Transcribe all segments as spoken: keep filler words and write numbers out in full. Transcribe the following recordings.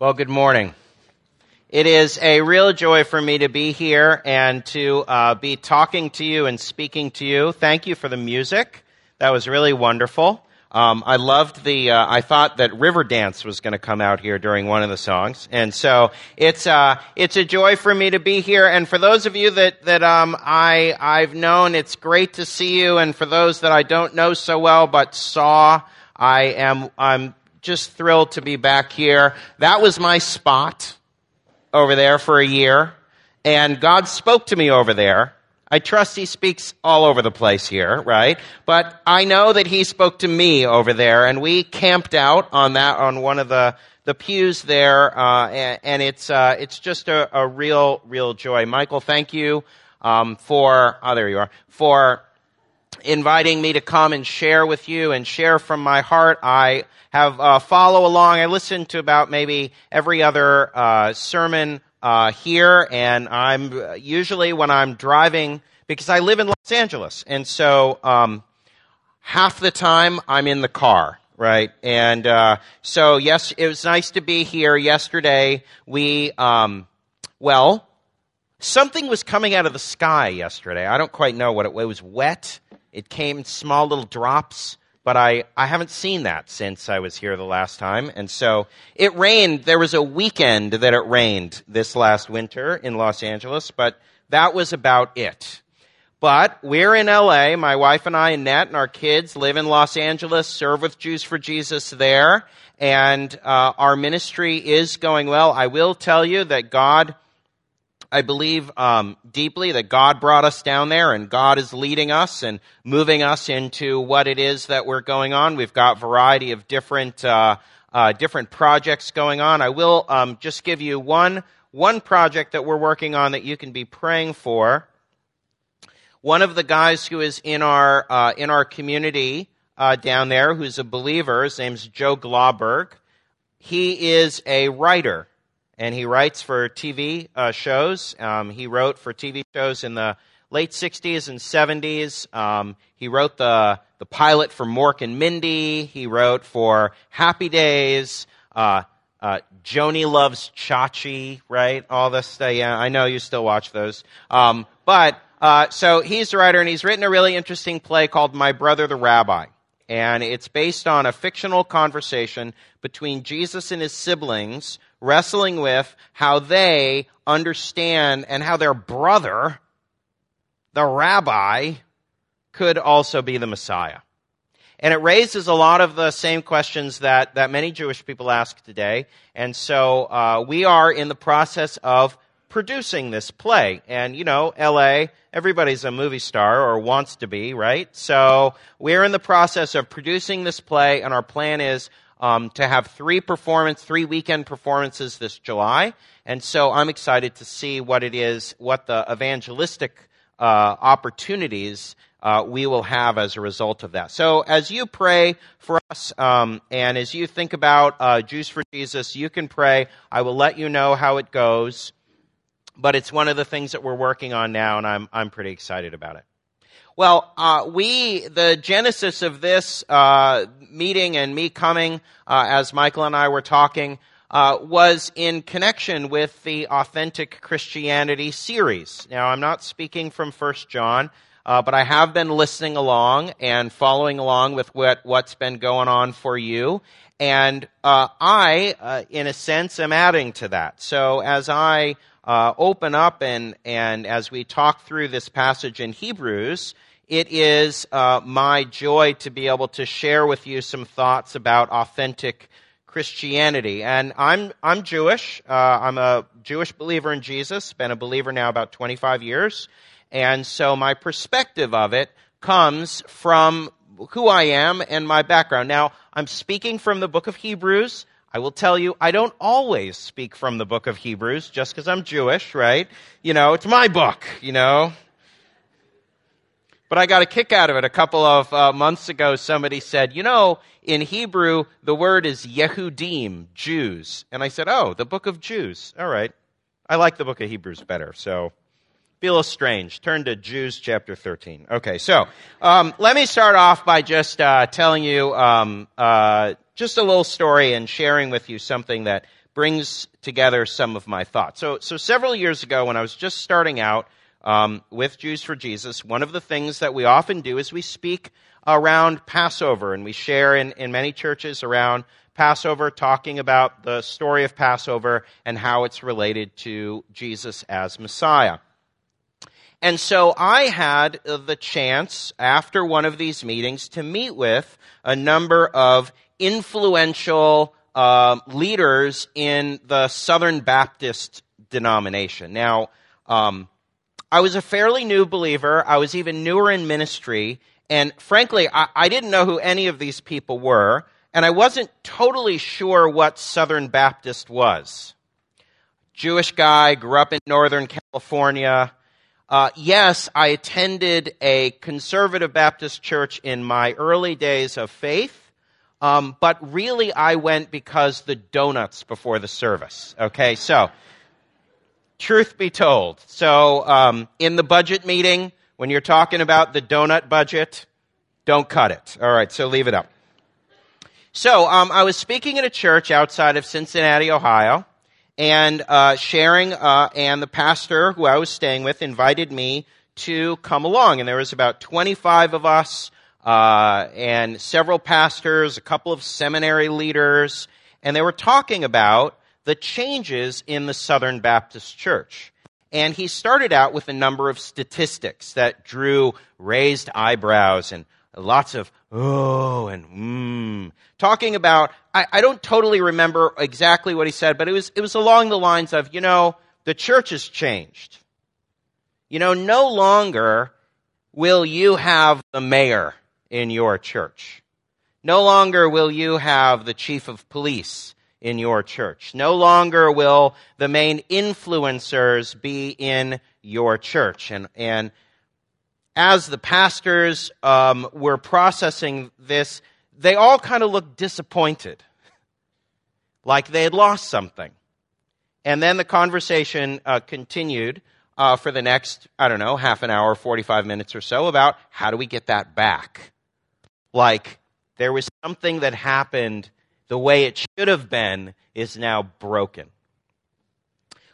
Well, good morning. It is a real joy for me to be here and to uh, be talking to you and speaking to you. Thank you for the music. That was really wonderful. Um, I loved the, uh, I thought that Riverdance was going to come out here during one of the songs. And so it's, uh, it's a joy for me to be here. And for those of you that, that, um, I, I've known, it's great to see you. And for those that I don't know so well, but saw, I am, I'm, just thrilled to be back here. That was my spot over there for a year, and God spoke to me over there. I trust he speaks all over the place here, right? But I know that he spoke to me over there, and we camped out on that, on one of the, the pews there, uh, and, and it's uh, it's just a, a real, real joy. Michael, thank you um, for, oh, there you are, for inviting me to come and share with you and share from my heart. I have uh, follow along. I listen to about maybe every other uh, sermon uh, here, and I'm usually when I'm driving, because I live in Los Angeles, and so um, half the time I'm in the car, right? And uh, so, yes, it was nice to be here yesterday. We, um, well, something was coming out of the sky yesterday. I don't quite know what it was. It was wet. It came in small little drops, but I, I haven't seen that since I was here the last time. And so it rained. There was a weekend that it rained this last winter in Los Angeles, but that was about it. But we're in L A. My wife and I, Annette, and our kids live in Los Angeles, serve with Jews for Jesus there, and uh, our ministry is going well. I will tell you that God... I believe um, deeply that God brought us down there, and God is leading us and moving us into what it is that we're going on. We've got a variety of different uh, uh, different projects going on. I will um, just give you one one project that we're working on that you can be praying for. One of the guys who is in our uh, in our community uh, down there, who's a believer, his name's Joe Glauberg. He is a writer. And he writes for T V uh, shows. Um, he wrote for T V shows in the late sixties and seventies. Um, he wrote the the pilot for Mork and Mindy. He wrote for Happy Days. Uh, uh, Joni Loves Chachi, right? All this stuff. Yeah, I know you still watch those. Um, but uh, so he's the writer, and he's written a really interesting play called My Brother the Rabbi. And it's based on a fictional conversation between Jesus and his siblings wrestling with how they understand and how their brother, the rabbi, could also be the Messiah. And it raises a lot of the same questions that, that many Jewish people ask today. And so uh, we are in the process of producing this play. And, you know, L A, everybody's a movie star or wants to be, right? So we're in the process of producing this play, and our plan is um, to have three performance, three weekend performances this July. And so I'm excited to see what it is, what the evangelistic uh, opportunities uh, we will have as a result of that. So as you pray for us, um, and as you think about uh, Jews for Jesus, you can pray. I will let you know how it goes. But it's one of the things that we're working on now, and I'm I'm pretty excited about it. Well, uh, we the genesis of this uh, meeting and me coming, uh, as Michael and I were talking, uh, was in connection with the Authentic Christianity series. Now, I'm not speaking from First John, uh, but I have been listening along and following along with what, what's been going on for you. And uh, I, uh, in a sense, am adding to that. So as I... Uh, open up and and as we talk through this passage in Hebrews, it is uh, my joy to be able to share with you some thoughts about authentic Christianity. And I'm I'm Jewish. Uh, I'm a Jewish believer in Jesus. Been a believer now about twenty-five years, and so my perspective of it comes from who I am and my background. Now I'm speaking from the book of Hebrews. I will tell you, I don't always speak from the book of Hebrews just because I'm Jewish, right? You know, it's my book, you know. But I got a kick out of it. A couple of uh, months ago, somebody said, you know, in Hebrew, the word is Yehudim, Jews. And I said, oh, the book of Jews. All right. I like the book of Hebrews better, so feel estranged. Turn to Jews chapter thirteen. Okay, so um, let me start off by just uh, telling you um, uh, just a little story and sharing with you something that brings together some of my thoughts. So, so several years ago, when I was just starting out um, with Jews for Jesus, one of the things that we often do is we speak around Passover, and we share in, in many churches around Passover, talking about the story of Passover and how it's related to Jesus as Messiah. And so I had the chance, after one of these meetings, to meet with a number of influential uh, leaders in the Southern Baptist denomination. Now, um, I was a fairly new believer. I was even newer in ministry. And frankly, I, I didn't know who any of these people were. And I wasn't totally sure what Southern Baptist was. Jewish guy, grew up in Northern California. Uh, yes, I attended a conservative Baptist church in my early days of faith, um, but really I went because the donuts before the service, okay? So, truth be told, so um, in the budget meeting, when you're talking about the donut budget, don't cut it. All right, so leave it up. So, um, I was speaking at a church outside of Cincinnati, Ohio, and uh, sharing, uh, and the pastor who I was staying with invited me to come along. And there was about twenty-five of us, uh, and several pastors, a couple of seminary leaders, and they were talking about the changes in the Southern Baptist Church. And he started out with a number of statistics that drew raised eyebrows and lots of oh and mmm, talking about, I, I don't totally remember exactly what he said, but it was it was along the lines of, you know, the church has changed. You know, no longer will you have the mayor in your church. No longer will you have the chief of police in your church. No longer will the main influencers be in your church. And and as the pastors um, were processing this, they all kind of looked disappointed, like they had lost something. And then the conversation uh, continued uh, for the next, I don't know, half an hour, forty-five minutes or so, about how do we get that back? Like, there was something that happened, the way it should have been is now broken.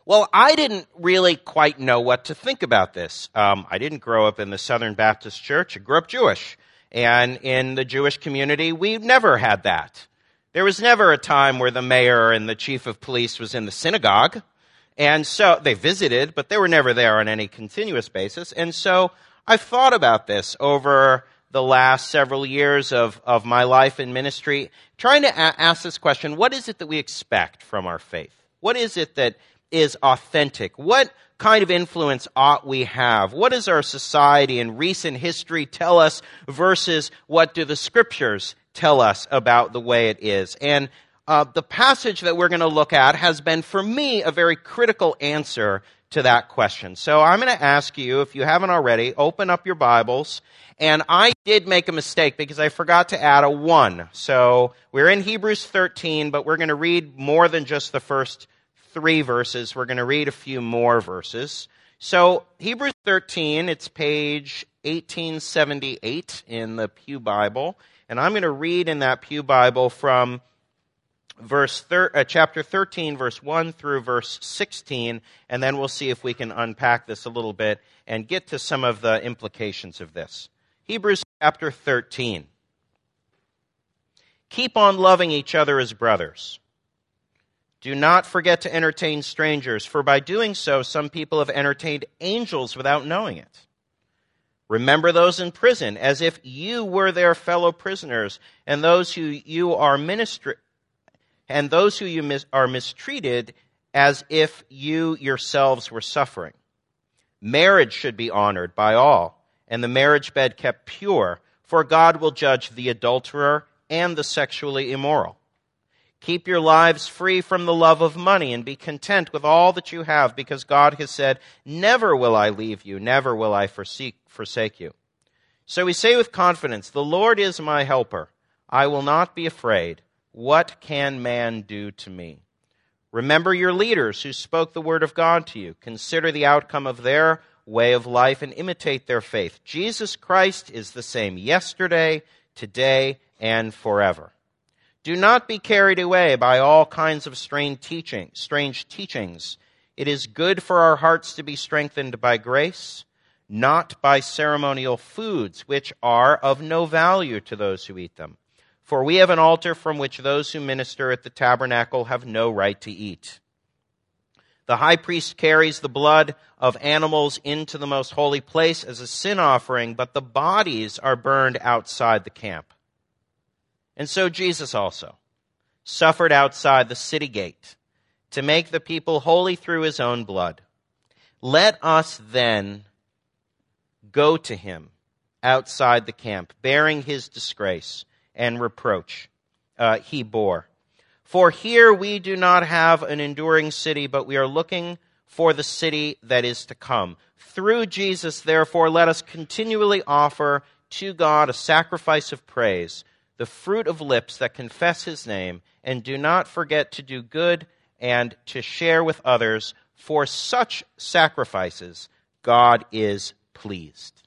Well, I didn't really quite know what to think about this. Um, I didn't grow up in the Southern Baptist Church. I grew up Jewish. And in the Jewish community, we never had that. There was never a time where the mayor and the chief of police was in the synagogue. And so they visited, but they were never there on any continuous basis. And so I've thought about this over the last several years of, of my life in ministry, trying to a- ask this question, what is it that we expect from our faith? What is it that is authentic? What kind of influence ought we have? What does our society and recent history tell us versus what do the scriptures tell us about the way it is? And uh, the passage that we're going to look at has been, for me, a very critical answer to that question. So I'm going to ask you, if you haven't already, open up your Bibles. And I did make a mistake because I forgot to add a one. So we're in Hebrews thirteen, but we're going to read more than just the first three verses. We're going to read a few more verses. So Hebrews thirteen, it's page eighteen seventy-eight in the Pew Bible, and I'm going to read in that Pew Bible from verse thir- uh, chapter thirteen, verse one through verse sixteen, and then we'll see if we can unpack this a little bit and get to some of the implications of this. Hebrews chapter thirteen. Keep on loving each other as brothers. Do not forget to entertain strangers, for by doing so, some people have entertained angels without knowing it. Remember those in prison, as if you were their fellow prisoners, and those who you are ministri- and those who you mis- are mistreated, as if you yourselves were suffering. Marriage should be honored by all, and the marriage bed kept pure, for God will judge the adulterer and the sexually immoral. Keep your lives free from the love of money and be content with all that you have, because God has said, never will I leave you, never will I forsake you. So we say with confidence, the Lord is my helper. I will not be afraid. What can man do to me? Remember your leaders who spoke the word of God to you. Consider the outcome of their way of life and imitate their faith. Jesus Christ is the same yesterday, today, and forever. Do not be carried away by all kinds of strange teaching, strange teachings. It is good for our hearts to be strengthened by grace, not by ceremonial foods, which are of no value to those who eat them. For we have an altar from which those who minister at the tabernacle have no right to eat. The high priest carries the blood of animals into the most holy place as a sin offering, but the bodies are burned outside the camp. And so Jesus also suffered outside the city gate to make the people holy through his own blood. Let us then go to him outside the camp, bearing his disgrace and reproach uh, he bore. For here we do not have an enduring city, but we are looking for the city that is to come. Through Jesus, therefore, let us continually offer to God a sacrifice of praise, the fruit of lips that confess his name, and do not forget to do good and to share with others. For such sacrifices, God is pleased.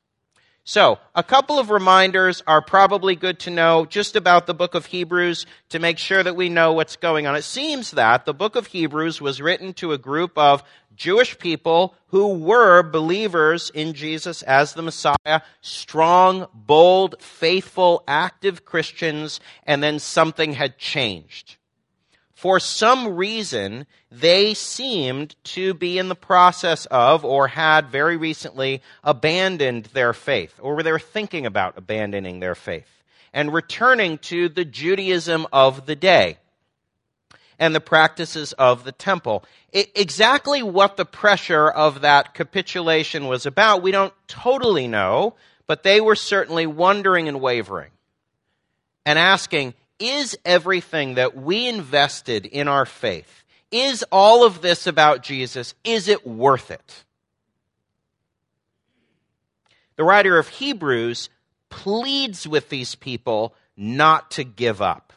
So, a couple of reminders are probably good to know just about the book of Hebrews to make sure that we know what's going on. It seems that the book of Hebrews was written to a group of Jewish people who were believers in Jesus as the Messiah, strong, bold, faithful, active Christians, and then something had changed. For some reason, they seemed to be in the process of, or had very recently, abandoned their faith, or they were thinking about abandoning their faith, and returning to the Judaism of the day and the practices of the temple. It, exactly what the pressure of that capitulation was about, we don't totally know, but they were certainly wondering and wavering and asking, is everything that we invested in our faith, is all of this about Jesus, is it worth it? The writer of Hebrews pleads with these people not to give up.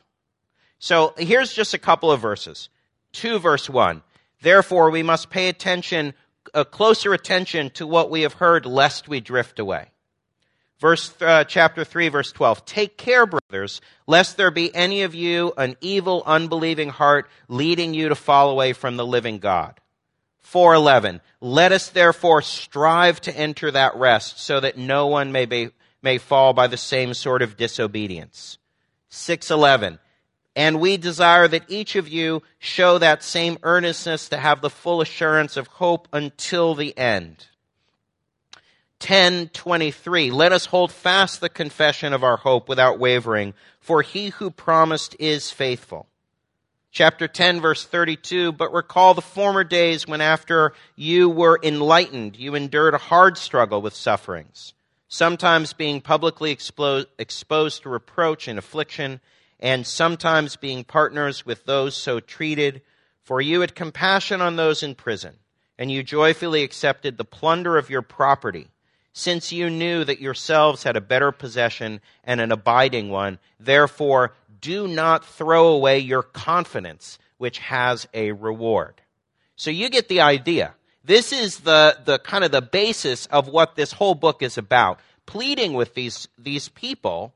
So here's just a couple of verses. two verse one, therefore we must pay attention, a closer attention to what we have heard, lest we drift away. Verse uh, chapter three, verse twelve, take care, brothers, lest there be any of you an evil, unbelieving heart leading you to fall away from the living God. four eleven, let us therefore strive to enter that rest so that no one may be, may fall by the same sort of disobedience. six eleven, and we desire that each of you show that same earnestness to have the full assurance of hope until the end. ten twenty-three, let us hold fast the confession of our hope without wavering, for he who promised is faithful. Chapter ten, verse thirty-two, but recall the former days when after you were enlightened, you endured a hard struggle with sufferings, sometimes being publicly expo- exposed to reproach and affliction, and sometimes being partners with those so treated. For you had compassion on those in prison, and you joyfully accepted the plunder of your property, since you knew that yourselves had a better possession and an abiding one. Therefore, do not throw away your confidence, which has a reward. So you get the idea. This is the, the kind of the basis of what this whole book is about, pleading with these, these people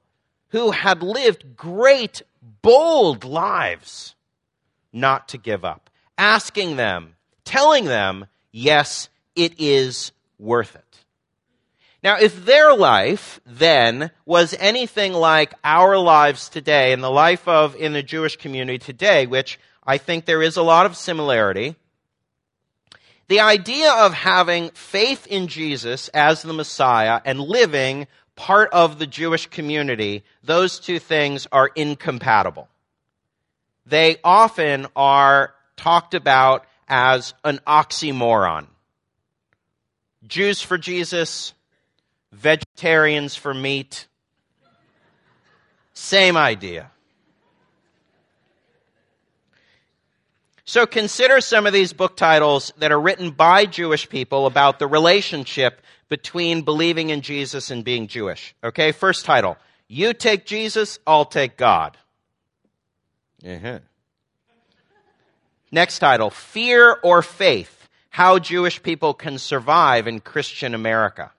who had lived great, bold lives not to give up, asking them, telling them, yes, it is worth it. Now, if their life then was anything like our lives today and the life of in the Jewish community today, which I think there is a lot of similarity, the idea of having faith in Jesus as the Messiah and living part of the Jewish community, those two things are incompatible. They often are talked about as an oxymoron. Jews for Jesus, vegetarians for meat. Same idea. So consider some of these book titles that are written by Jewish people about the relationship between believing in Jesus and being Jewish. Okay, first title, You Take Jesus, I'll Take God. Uh-huh. Next title, Fear or Faith? how Jewish people can survive in Christian America.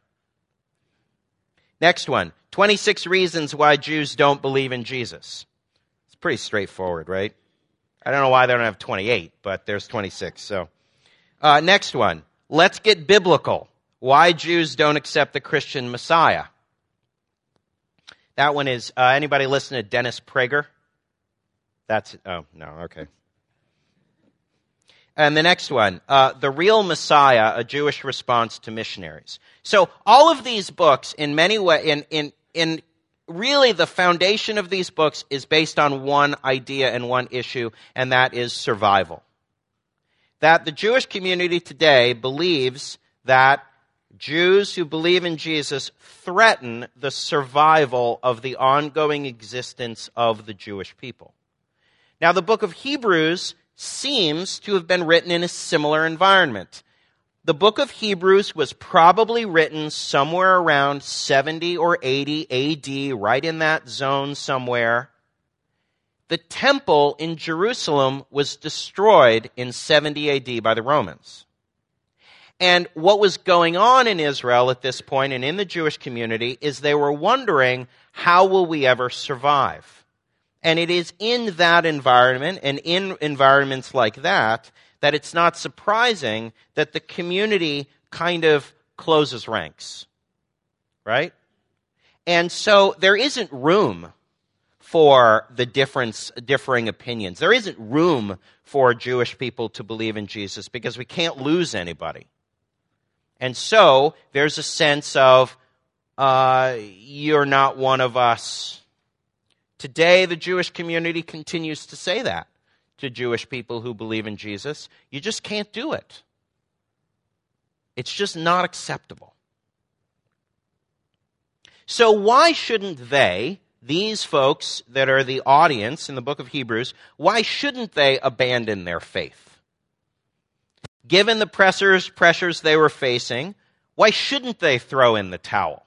Next one, twenty-six reasons why Jews don't believe in Jesus. It's pretty straightforward, right? I don't know why they don't have twenty-eight, but there's twenty-six. So, uh, next one, let's get biblical. Why Jews don't accept the Christian Messiah. That one is, uh, anybody listen to Dennis Prager? That's, oh, no, okay. And the next one, uh, The Real Messiah, A Jewish Response to Missionaries. So all of these books, in many ways, in, in, in really the foundation of these books is based on one idea and one issue, and that is survival. That the Jewish community today believes that Jews who believe in Jesus threaten the survival of the ongoing existence of the Jewish people. Now, the book of Hebrews seems to have been written in a similar environment. The book of Hebrews was probably written somewhere around seventy or eighty A D, right in that zone somewhere. The temple in Jerusalem was destroyed in seventy A D by the Romans. And what was going on in Israel at this point and in the Jewish community is they were wondering, how will we ever survive? And it is in that environment and in environments like that that it's not surprising that the community kind of closes ranks, right? And so there isn't room for the difference, differing opinions. There isn't room for Jewish people to believe in Jesus because we can't lose anybody. And so there's a sense of, uh, you're not one of us. Today, the Jewish community continues to say that to Jewish people who believe in Jesus. You just can't do it. It's just not acceptable. So why shouldn't they, these folks that are the audience in the book of Hebrews, why shouldn't they abandon their faith? Given the pressures, pressures they were facing, why shouldn't they throw in the towel?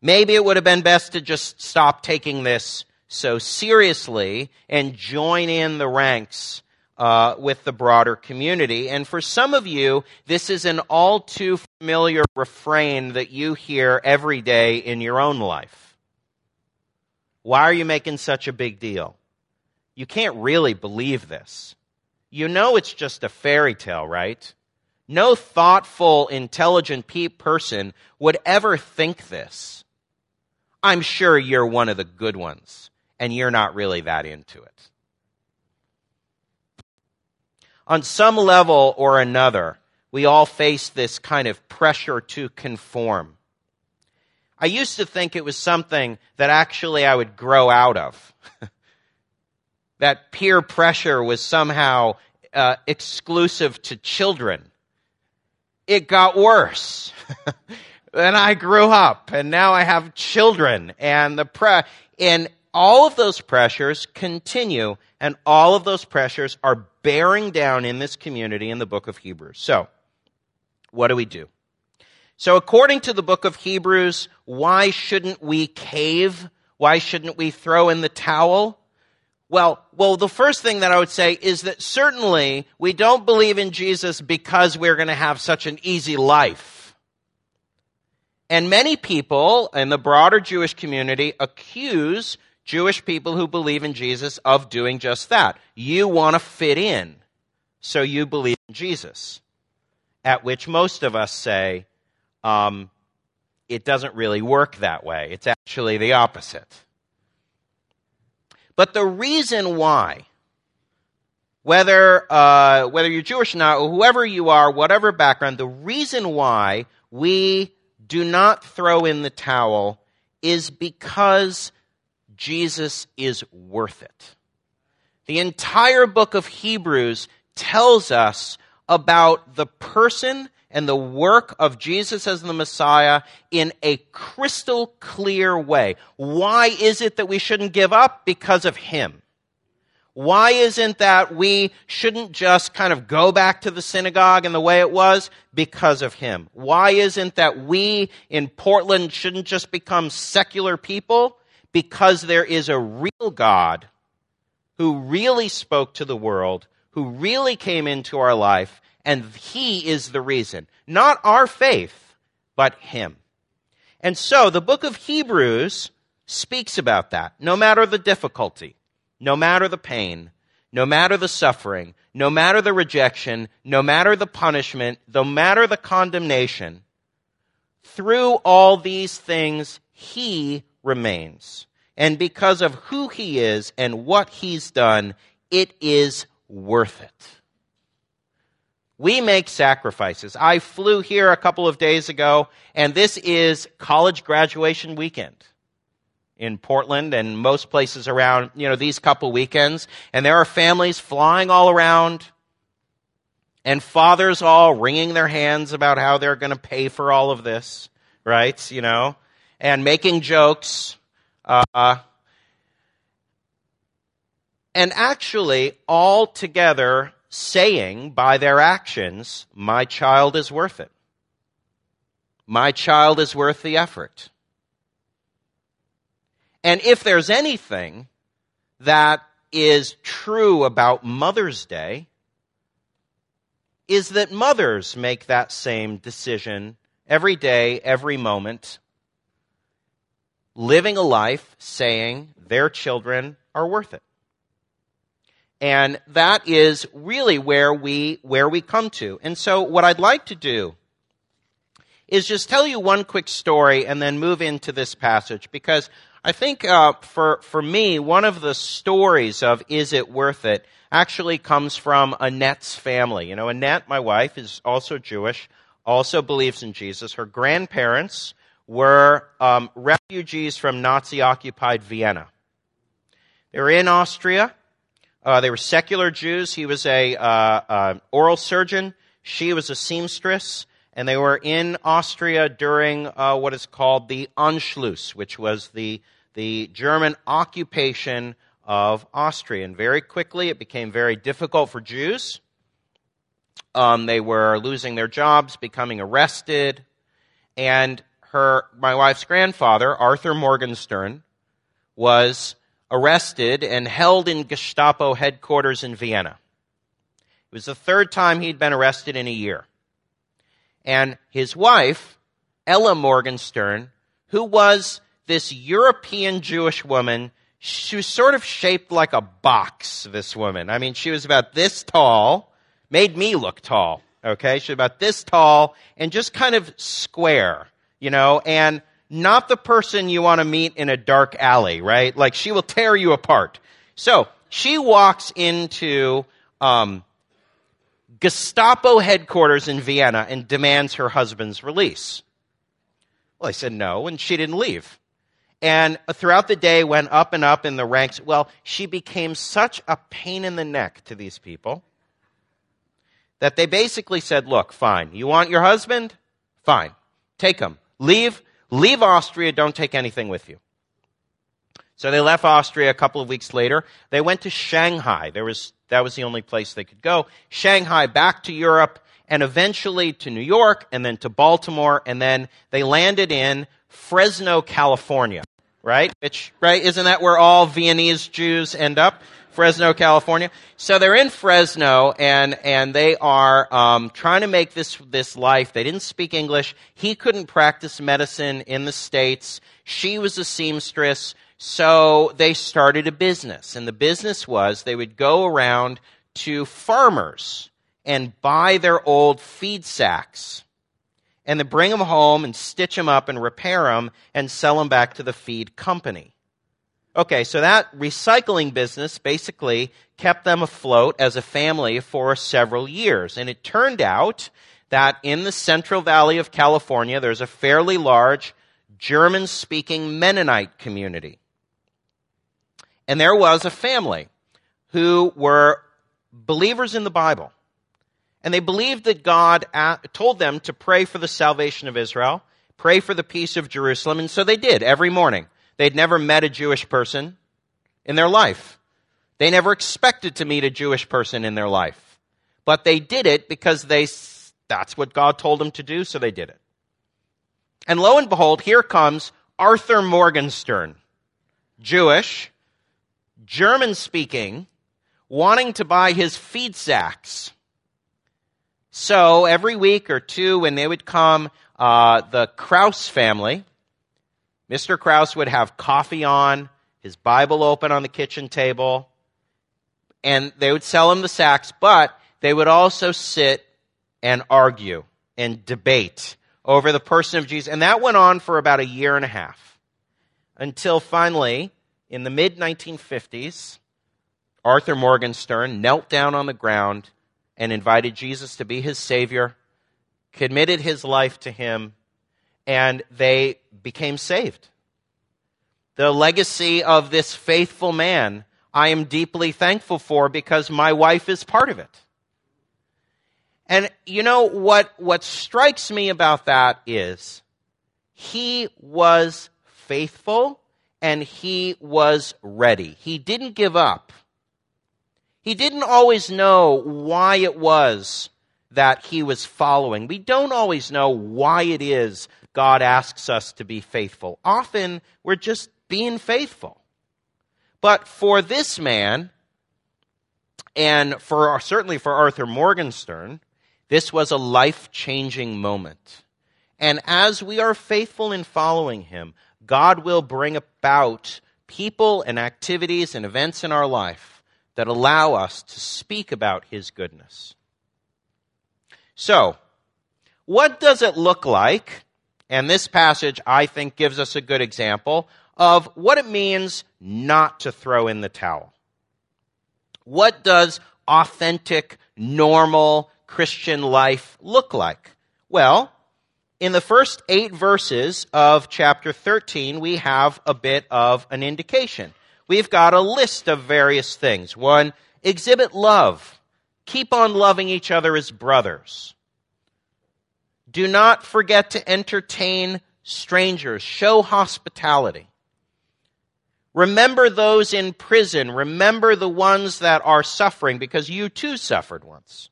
Maybe it would have been best to just stop taking this so seriously and join in the ranks uh, with the broader community. And for some of you, this is an all too familiar refrain that you hear every day in your own life. Why are you making such a big deal? You can't really believe this. You know it's just a fairy tale, right? No thoughtful, intelligent pe- person would ever think this. I'm sure you're one of the good ones, and you're not really that into it. On some level or another, we all face this kind of pressure to conform. I used to think it was something that actually I would grow out of. That peer pressure was somehow uh, exclusive to children. It got worse. And I grew up, and now I have children, and the pre- and all of those pressures continue, and all of those pressures are bearing down in this community in the book of Hebrews. So, what do we do? So, according to the book of Hebrews, why shouldn't we cave? Why shouldn't we throw in the towel? Well, well, the first thing that I would say is that certainly we don't believe in Jesus because we're going to have such an easy life. And many people in the broader Jewish community accuse Jewish people who believe in Jesus of doing just that. You want to fit in, so you believe in Jesus. At which most of us say, um, it doesn't really work that way. It's actually the opposite. But the reason why, whether, uh, whether you're Jewish or not, or whoever you are, whatever background, the reason why we do not throw in the towel is because Jesus is worth it. The entire book of Hebrews tells us about the person and the work of Jesus as the Messiah in a crystal clear way. Why is it that we shouldn't give up? Because of him. Why isn't that we shouldn't just kind of go back to the synagogue and the way it was? Because of him. Why isn't that we in Portland shouldn't just become secular people? Because there is a real God who really spoke to the world, who really came into our life, and he is the reason. Not our faith, but him. And so the book of Hebrews speaks about that. No matter the difficulty, no matter the pain, no matter the suffering, no matter the rejection, no matter the punishment, no matter the condemnation, through all these things, he remains. And because of who he is and what he's done, it is worth it. We make sacrifices. I flew here a couple of days ago, and this is college graduation weekend in Portland and most places around, you know, these couple weekends. And there are families flying all around and fathers all wringing their hands about how they're going to pay for all of this, right? You know, and making jokes. Uh, and actually all together saying by their actions, my child is worth it. My child is worth the effort. And if there's anything that is true about Mother's Day, is that mothers make that same decision every day, every moment, living a life saying their children are worth it. And that is really where we where we come to. And so what I'd like to do is just tell you one quick story and then move into this passage, because I think uh, for, for me, one of the stories of is it worth it actually comes from Annette's family. You know, Annette, my wife, is also Jewish, also believes in Jesus. Her grandparents were um, refugees from Nazi-occupied Vienna. They were in Austria. Uh, they were secular Jews. He was an uh, uh, oral surgeon. She was a seamstress. And they were in Austria during uh, what is called the Anschluss, which was the, the German occupation of Austria. And very quickly, it became very difficult for Jews. Um, they were losing their jobs, becoming arrested. And her, my wife's grandfather, Arthur Morgenstern, was arrested and held in Gestapo headquarters in Vienna. It was the third time he'd been arrested in a year. And his wife, Ella Morgenstern, who was this European Jewish woman, she was sort of shaped like a box, this woman. I mean, she was about this tall, made me look tall, okay? She was about this tall and just kind of square, you know, and not the person you want to meet in a dark alley, right? Like, she will tear you apart. So she walks into um Gestapo headquarters in Vienna and demands her husband's release. Well, I said no, and she didn't leave. And throughout the day went up and up in the ranks. Well, she became such a pain in the neck to these people that they basically said, look, fine. You want your husband? Fine. Take him. Leave. Leave Austria. Don't take anything with you. So they left Austria a couple of weeks later. They went to Shanghai. There was... That was the only place they could go. Shanghai, back to Europe, and eventually to New York, and then to Baltimore, and then they landed in Fresno, California, right? Which, right, isn't that where all Viennese Jews end up? Fresno, California. So they're in Fresno, and and they are um, trying to make this this life. They didn't speak English. He couldn't practice medicine in the States. She was a seamstress. So they started a business, and the business was they would go around to farmers and buy their old feed sacks, and then bring them home and stitch them up and repair them and sell them back to the feed company. Okay, so that recycling business basically kept them afloat as a family for several years, and it turned out that in the Central Valley of California, there's a fairly large German-speaking Mennonite community. And there was a family who were believers in the Bible. And they believed that God told them to pray for the salvation of Israel, pray for the peace of Jerusalem. And so they did every morning. They'd never met a Jewish person in their life. They never expected to meet a Jewish person in their life. But they did it because they that's what God told them to do, so they did it. And lo and behold, here comes Arthur Morgenstern, Jewish, German-speaking, wanting to buy his feed sacks. So every week or two when they would come, uh, the Krauss family, Mister Krauss would have coffee on, his Bible open on the kitchen table, and they would sell him the sacks, but they would also sit and argue and debate over the person of Jesus. And that went on for about a year and a half until finally, in the mid nineteen fifties, Arthur Morgenstern knelt down on the ground and invited Jesus to be his Savior, committed his life to him, and they became saved. The legacy of this faithful man I am deeply thankful for because my wife is part of it. And you know what, what strikes me about that is he was faithful and he was ready. He didn't give up. He didn't always know why it was that he was following. We don't always know why it is God asks us to be faithful. Often we're just being faithful. But for this man, and for certainly for Arthur Morgenstern, this was a life-changing moment. And as we are faithful in following him, God will bring about people and activities and events in our life that allow us to speak about his goodness. So, what does it look like, and this passage I think gives us a good example, of what it means not to throw in the towel? What does authentic, normal Christian life look like? Well, in the first eight verses of chapter thirteen, we have a bit of an indication. We've got a list of various things. One, exhibit love. Keep on loving each other as brothers. Do not forget to entertain strangers. Show hospitality. Remember those in prison. Remember the ones that are suffering because you too suffered once.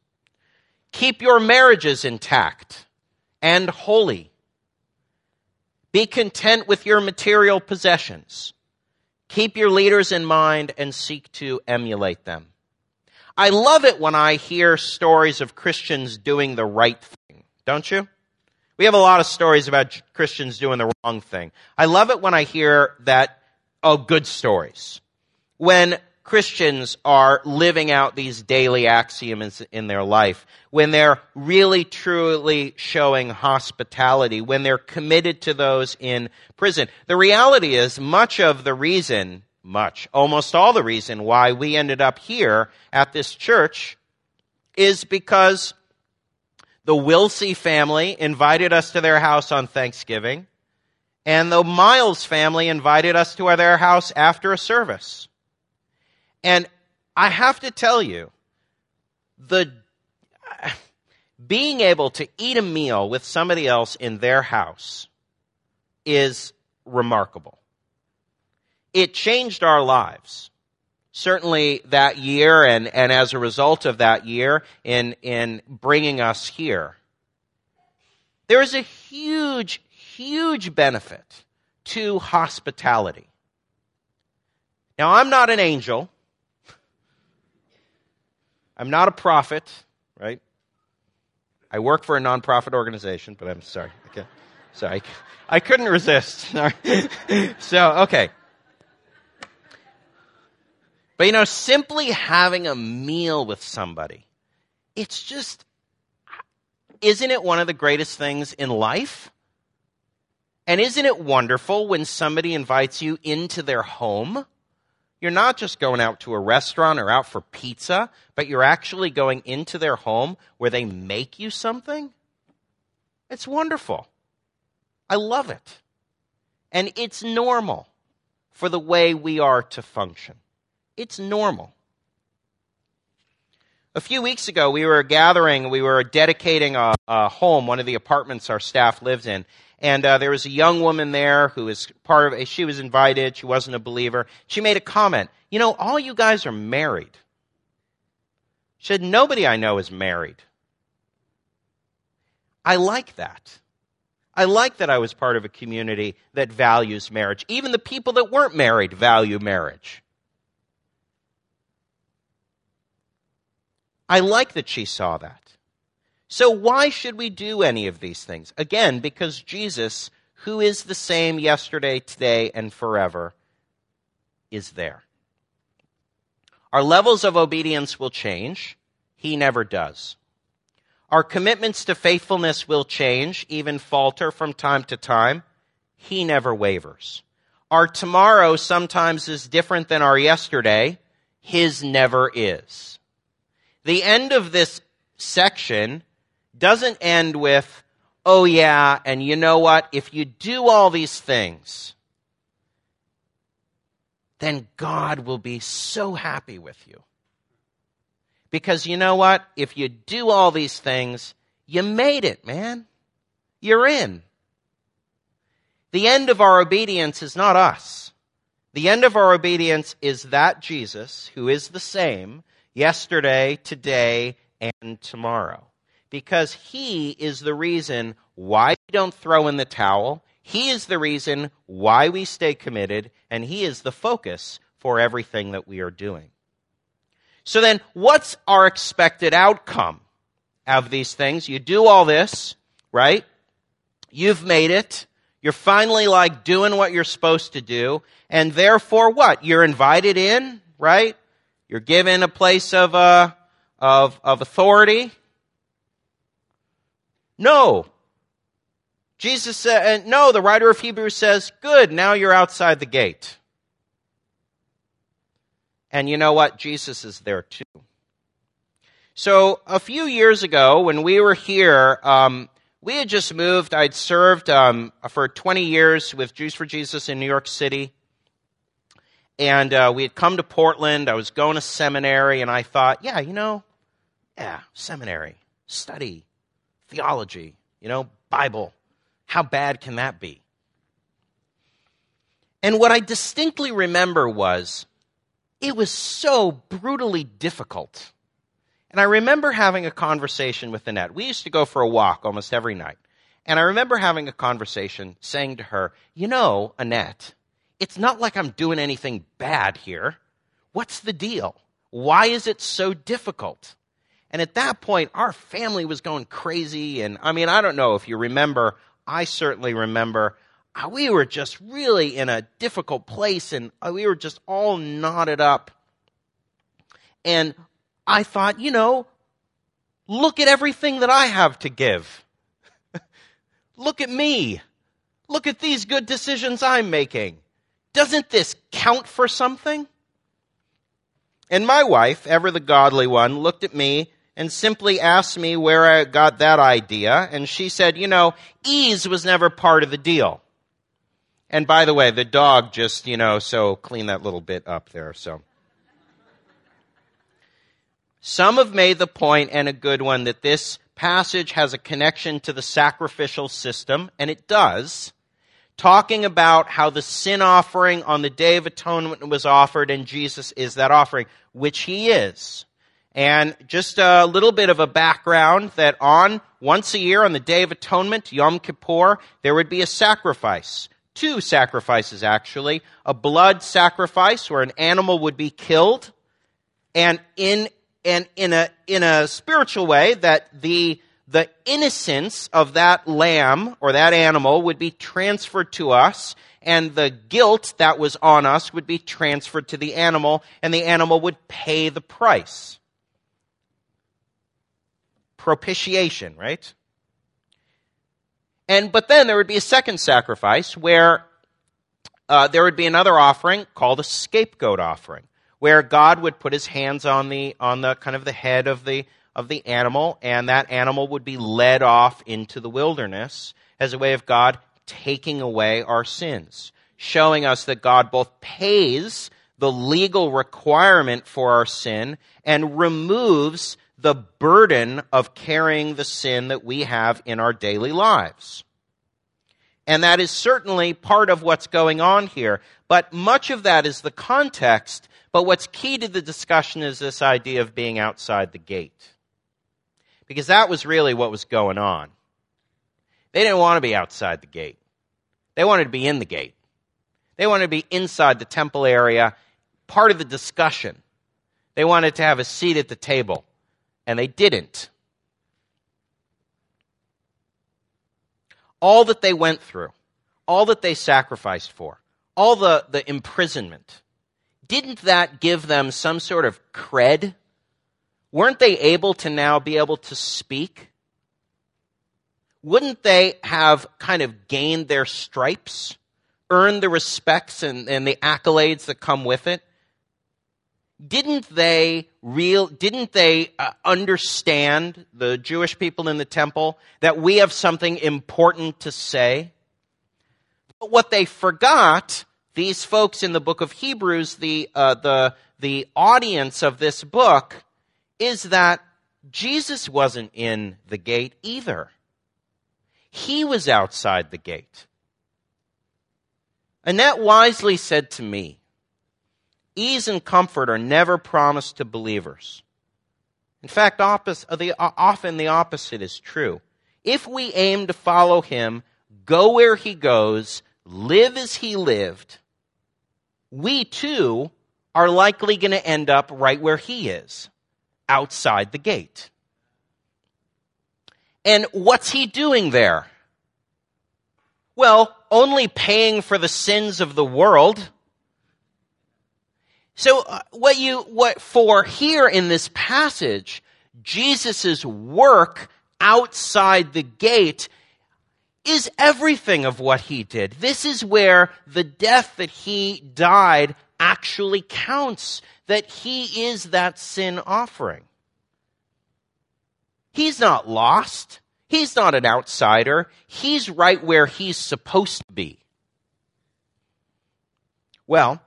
Keep your marriages intact and holy. Be content with your material possessions. Keep your leaders in mind and seek to emulate them. I love it when I hear stories of Christians doing the right thing, don't you? We have a lot of stories about Christians doing the wrong thing. I love it when I hear that, oh, good stories, when Christians are living out these daily axioms in their life, when they're really truly showing hospitality, when they're committed to those in prison. The reality is much of the reason, much, almost all the reason why we ended up here at this church is because the Wilsey family invited us to their house on Thanksgiving, and the Miles family invited us to their house after a service. And I have to tell you, the being able to eat a meal with somebody else in their house is remarkable. It changed our lives. Certainly that year, and, and as a result of that year, in, in bringing us here, there is a huge, huge benefit to hospitality. Now, I'm not an angel. I'm not a prophet, right? I work for a nonprofit organization, but I'm sorry. Okay. Sorry. I couldn't resist. So, okay. But, you know, simply having a meal with somebody, it's just, isn't it one of the greatest things in life? And isn't it wonderful when somebody invites you into their home? You're not just going out to a restaurant or out for pizza, but you're actually going into their home where they make you something. It's wonderful. I love it. And it's normal for the way we are to function. It's normal. A few weeks ago, we were gathering, we were dedicating a, a home, one of the apartments our staff lives in. And uh, there was a young woman there who was part of, she was invited, she wasn't a believer. She made a comment, you know, all you guys are married. She said, nobody I know is married. I like that. I like that I was part of a community that values marriage. Even the people that weren't married value marriage. I like that she saw that. So why should we do any of these things? Again, because Jesus, who is the same yesterday, today, and forever, is there. Our levels of obedience will change. He never does. Our commitments to faithfulness will change, even falter from time to time. He never wavers. Our tomorrow sometimes is different than our yesterday. His never is. The end of this section doesn't end with, oh yeah, and you know what? If you do all these things, then God will be so happy with you. Because you know what? If you do all these things, you made it, man. You're in. The end of our obedience is not us. The end of our obedience is that Jesus, who is the same yesterday, today, and tomorrow. Because he is the reason why we don't throw in the towel. He is the reason why we stay committed, and he is the focus for everything that we are doing. So then, what's our expected outcome of these things? You do all this, right? You've made it. You're finally like doing what you're supposed to do. And therefore what? You're invited in, right? You're given a place of uh, of, of authority. No. Jesus said, uh, no, the writer of Hebrews says, good, now you're outside the gate. And you know what? Jesus is there too. So a few years ago when we were here, um, we had just moved. I'd served um, for twenty years with Jews for Jesus in New York City. And uh, we had come to Portland. I was going to seminary, and I thought, yeah, you know, yeah, seminary, study, theology, you know, Bible. How bad can that be? And what I distinctly remember was, it was so brutally difficult. And I remember having a conversation with Annette. We used to go for a walk almost every night. And I remember having a conversation saying to her, you know, Annette, it's not like I'm doing anything bad here. What's the deal? Why is it so difficult? And at that point, our family was going crazy. And I mean, I don't know if you remember, I certainly remember, we were just really in a difficult place, and we were just all knotted up. And I thought, you know, look at everything that I have to give. Look at me. Look at these good decisions I'm making. Doesn't this count for something? And my wife, ever the godly one, looked at me and simply asked me where I got that idea. And she said, you know, ease was never part of the deal. And by the way, the dog just, you know, so clean that little bit up there, so. Some have made the point, and a good one, that this passage has a connection to the sacrificial system, and it does, talking about how the sin offering on the Day of Atonement was offered, and Jesus is that offering, which he is. And just a little bit of a background that on once a year on the Day of Atonement, Yom Kippur, there would be a sacrifice. Two sacrifices, actually. A blood sacrifice where an animal would be killed, and in And in a in a spiritual way, that the the innocence of that lamb or that animal would be transferred to us, and the guilt that was on us would be transferred to the animal, and the animal would pay the price. Propitiation, right? And but then there would be a second sacrifice where uh, there would be another offering called a scapegoat offering, where God would put his hands on the on the kind of the head of the of the animal, and that animal would be led off into the wilderness as a way of God taking away our sins, showing us that God both pays the legal requirement for our sin and removes the burden of carrying the sin that we have in our daily lives. And that is certainly part of what's going on here, but much of that is the context. But what's key to the discussion is this idea of being outside the gate. Because that was really what was going on. They didn't want to be outside the gate. They wanted to be in the gate. They wanted to be inside the temple area, part of the discussion. They wanted to have a seat at the table, and they didn't. all that they went through, all that they sacrificed for, all the, the imprisonment, didn't that give them some sort of cred? Weren't they able to now be able to speak? Wouldn't they have kind of gained their stripes, earned the respects and, and the accolades that come with it? Didn't they real? Didn't they uh, understand, the Jewish people in the temple, that we have something important to say? But what they forgot, these folks in the book of Hebrews, the uh, the the audience of this book, is that Jesus wasn't in the gate either. He was outside the gate. Annette wisely said to me, ease and comfort are never promised to believers. In fact, opposite, the, often the opposite is true. If we aim to follow him, go where he goes, live as he lived, we too are likely going to end up right where he is, outside the gate. And what's he doing there? Well, only paying for the sins of the world. So what you what for here in this passage, Jesus' work outside the gate is everything of what he did. This is where the death that he died actually counts, that he is that sin offering. He's not lost. He's not an outsider. He's right where he's supposed to be. Well,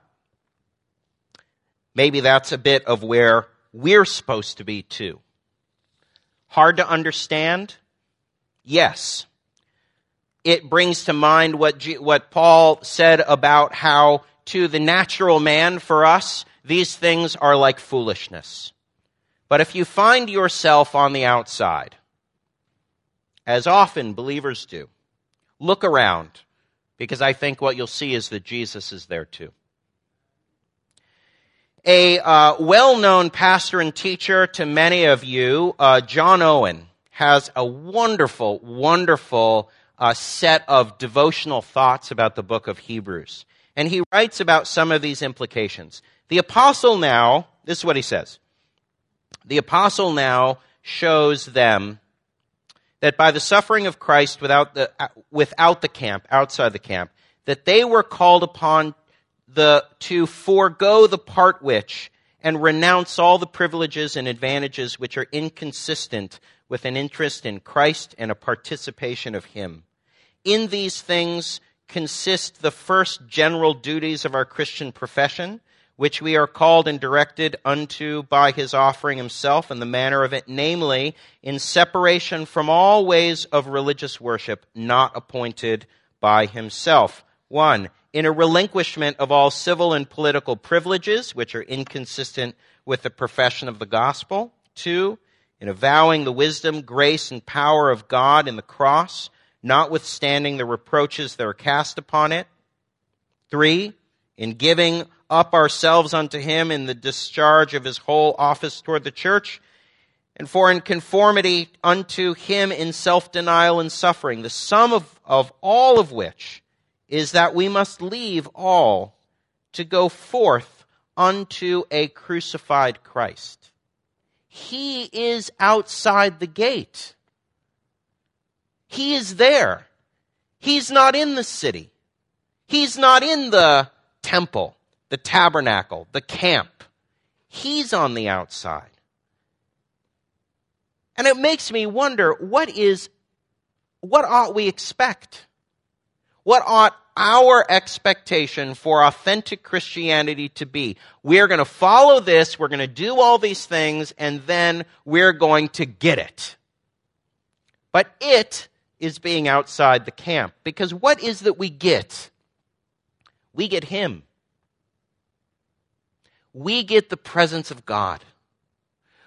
maybe that's a bit of where we're supposed to be too. Hard to understand? Yes. It brings to mind what G- what Paul said about how to the natural man, for us, these things are like foolishness. But if you find yourself on the outside, as often believers do, look around, because I think what you'll see is that Jesus is there too. A uh, well-known pastor and teacher to many of you, uh, John Owen, has a wonderful, wonderful uh, set of devotional thoughts about the book of Hebrews. And he writes about some of these implications. The apostle now, this is what he says, the apostle now shows them that by the suffering of Christ without the, uh, without the camp, outside the camp, that they were called upon The, to forego the part which, and renounce all the privileges and advantages which are inconsistent with an interest in Christ and a participation of him. In these things consist the first general duties of our Christian profession, which we are called and directed unto by his offering himself in the manner of it, namely, in separation from all ways of religious worship not appointed by himself. One, in a relinquishment of all civil and political privileges, which are inconsistent with the profession of the gospel. Two, in avowing the wisdom, grace, and power of God in the cross, notwithstanding the reproaches that are cast upon it. Three, in giving up ourselves unto him in the discharge of his whole office toward the church. And four, in conformity unto him in self-denial and suffering, the sum of, of all of which is that we must leave all to go forth unto a crucified Christ. He is outside the gate. He is there. He's not in the city. He's not in the temple, the tabernacle, the camp. He's on the outside. And it makes me wonder, what is, what ought we expect? What ought our expectation for authentic Christianity to be? We're going to follow this, we're going to do all these things, and then we're going to get it. But it is being outside the camp. Because what is that we get? We get him. We get the presence of God.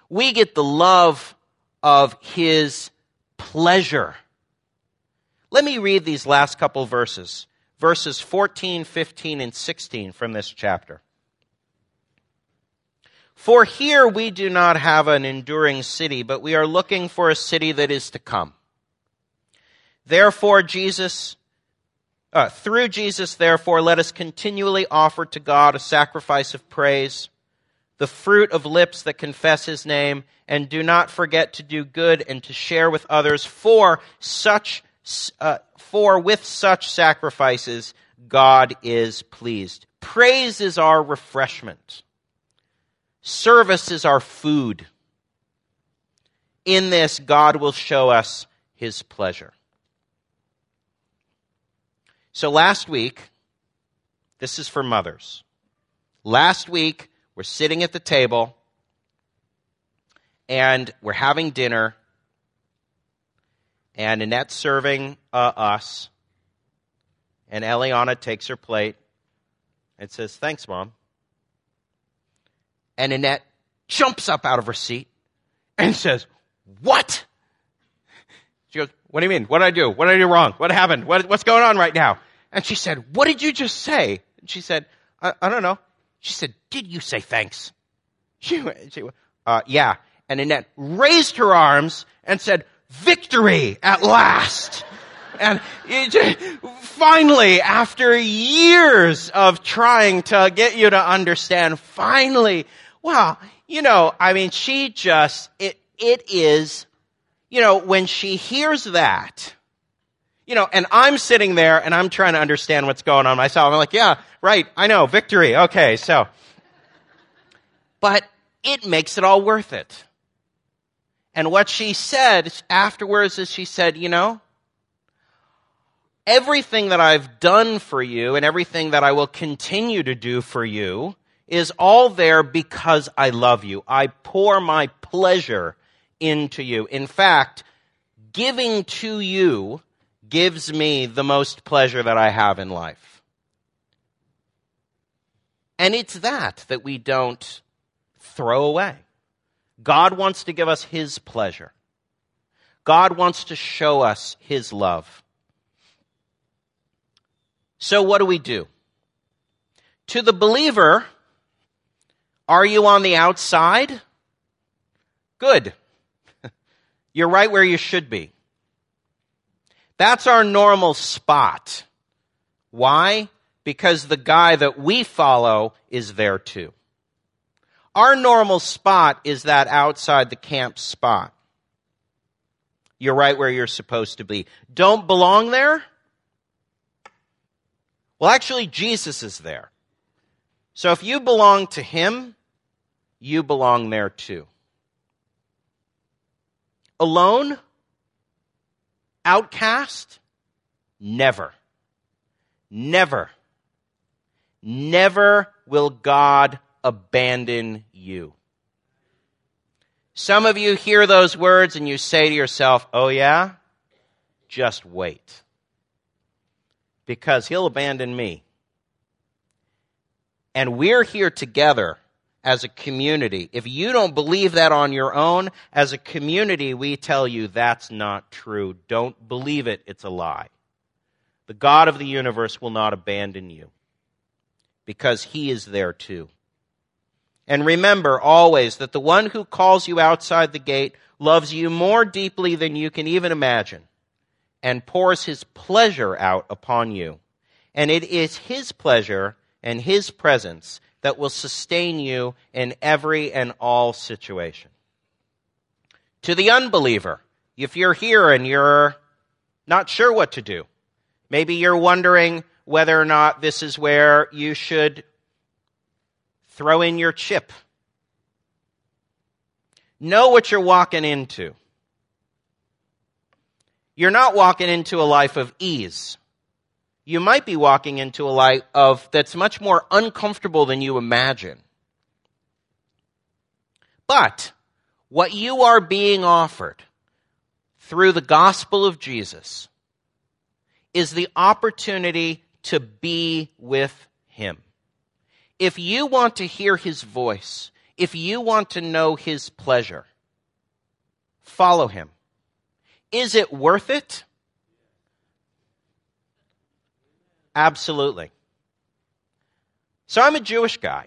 We get the love of his pleasure. Let me read these last couple verses, verses fourteen, fifteen, and sixteen from this chapter. For here we do not have an enduring city, but we are looking for a city that is to come. Therefore, Jesus, uh, through Jesus, therefore, let us continually offer to God a sacrifice of praise, the fruit of lips that confess his name, and do not forget to do good and to share with others, for such, uh, for with such sacrifices God is pleased. Praise is our refreshment. Service is our food. In this, God will show us his pleasure. So last week, this is for mothers. Last week, we're sitting at the table and we're having dinner, and Annette's serving uh, us, and Eliana takes her plate and says, "Thanks, Mom." And Annette jumps up out of her seat and says, "What?" She goes, "What do you mean? What did I do? What did I do wrong? What happened? What, what's going on right now?" And she said, "What did you just say?" And she said, I, I don't know. She said, "Did you say thanks?" She went, she went, uh, yeah. And Annette raised her arms and said, "Victory at last." And it just, finally, after years of trying to get you to understand, finally, well, you know, I mean, she just, it it is, you know, when she hears that, you know, and I'm sitting there and I'm trying to understand what's going on myself. I'm like, yeah, right, I know, victory, okay, so. But it makes it all worth it. And what she said afterwards is she said, you know, everything that I've done for you and everything that I will continue to do for you is all there because I love you. I pour my pleasure into you. In fact, giving to you gives me the most pleasure that I have in life. And it's that that we don't throw away. God wants to give us his pleasure. God wants to show us his love. So what do we do? To the believer, are you on the outside? Good. You're right where you should be. That's our normal spot. Why? Because the guy that we follow is there too. Our normal spot is that outside the camp spot. You're right where you're supposed to be. Don't belong there? Well, actually, Jesus is there. So if you belong to him, you belong there too. Alone? Outcast? Never. Never. Never will God abandon you. Some of you hear those words and you say to yourself, "Oh yeah? Just wait. Because he'll abandon me." And we're here together as a community. If you don't believe that on your own, as a community, we tell you that's not true. Don't believe it. It's a lie. The God of the universe will not abandon you because he is there too. And remember always that the one who calls you outside the gate loves you more deeply than you can even imagine and pours his pleasure out upon you. And it is his pleasure and his presence that will sustain you in every and all situation. To the unbeliever, if you're here and you're not sure what to do, maybe you're wondering whether or not this is where you should throw in your chip. Know what you're walking into. You're not walking into a life of ease. You might be walking into a life of that's much more uncomfortable than you imagine. But what you are being offered through the gospel of Jesus is the opportunity to be with him. If you want to hear his voice, if you want to know his pleasure, follow him. Is it worth it? Absolutely. So I'm a Jewish guy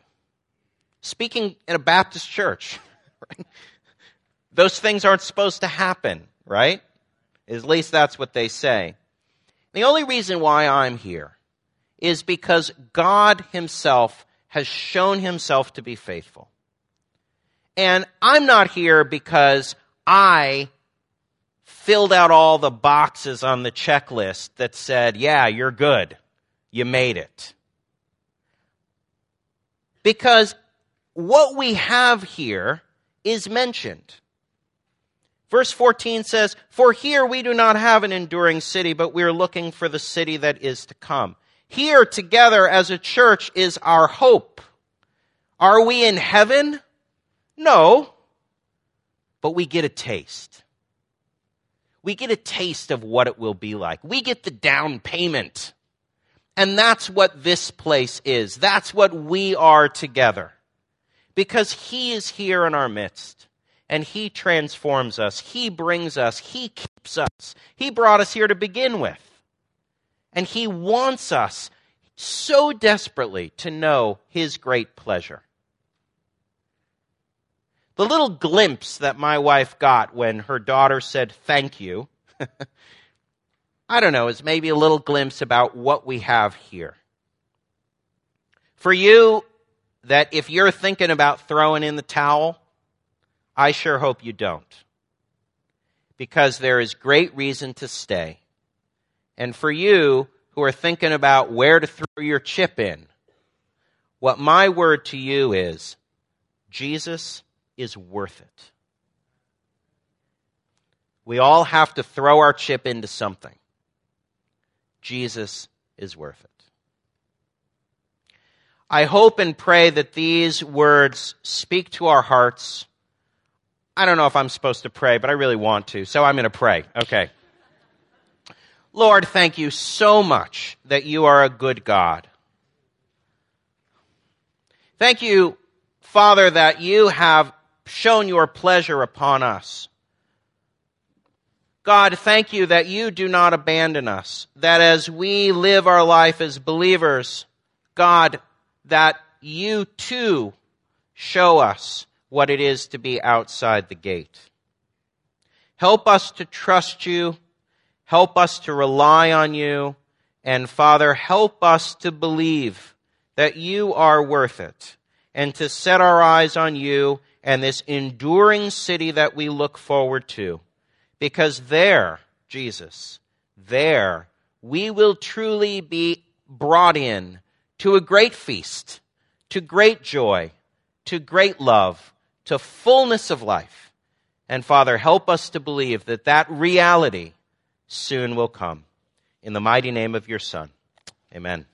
speaking in a Baptist church. Right? Those things aren't supposed to happen, right? At least that's what they say. The only reason why I'm here is because God himself has shown himself to be faithful. And I'm not here because I filled out all the boxes on the checklist that said, yeah, you're good. You made it. Because what we have here is mentioned. Verse fourteen says, for here we do not have an enduring city, but we are looking for the city that is to come. Here together as a church is our hope. Are we in heaven? No, but we get a taste. We get a taste of what it will be like. We get the down payment. And that's what this place is. That's what we are together. Because he is here in our midst. And he transforms us. He brings us. He keeps us. He brought us here to begin with. And he wants us so desperately to know his great pleasure. The little glimpse that my wife got when her daughter said thank you, I don't know, is maybe a little glimpse about what we have here. For you, that if you're thinking about throwing in the towel, I sure hope you don't. Because there is great reason to stay. And for you who are thinking about where to throw your chip in, what my word to you is, Jesus is worth it. We all have to throw our chip into something. Jesus is worth it. I hope and pray that these words speak to our hearts. I don't know if I'm supposed to pray, but I really want to, so I'm going to pray. Okay. Lord, thank you so much that you are a good God. Thank you, Father, that you have shown your pleasure upon us. God, thank you that you do not abandon us, that as we live our life as believers, God, that you too show us what it is to be outside the gate. Help us to trust you. Help us to rely on you. And Father, help us to believe that you are worth it and to set our eyes on you and this enduring city that we look forward to. Because there, Jesus, there we will truly be brought in to a great feast, to great joy, to great love, to fullness of life. And Father, help us to believe that that reality soon will come. In the mighty name of your Son, amen.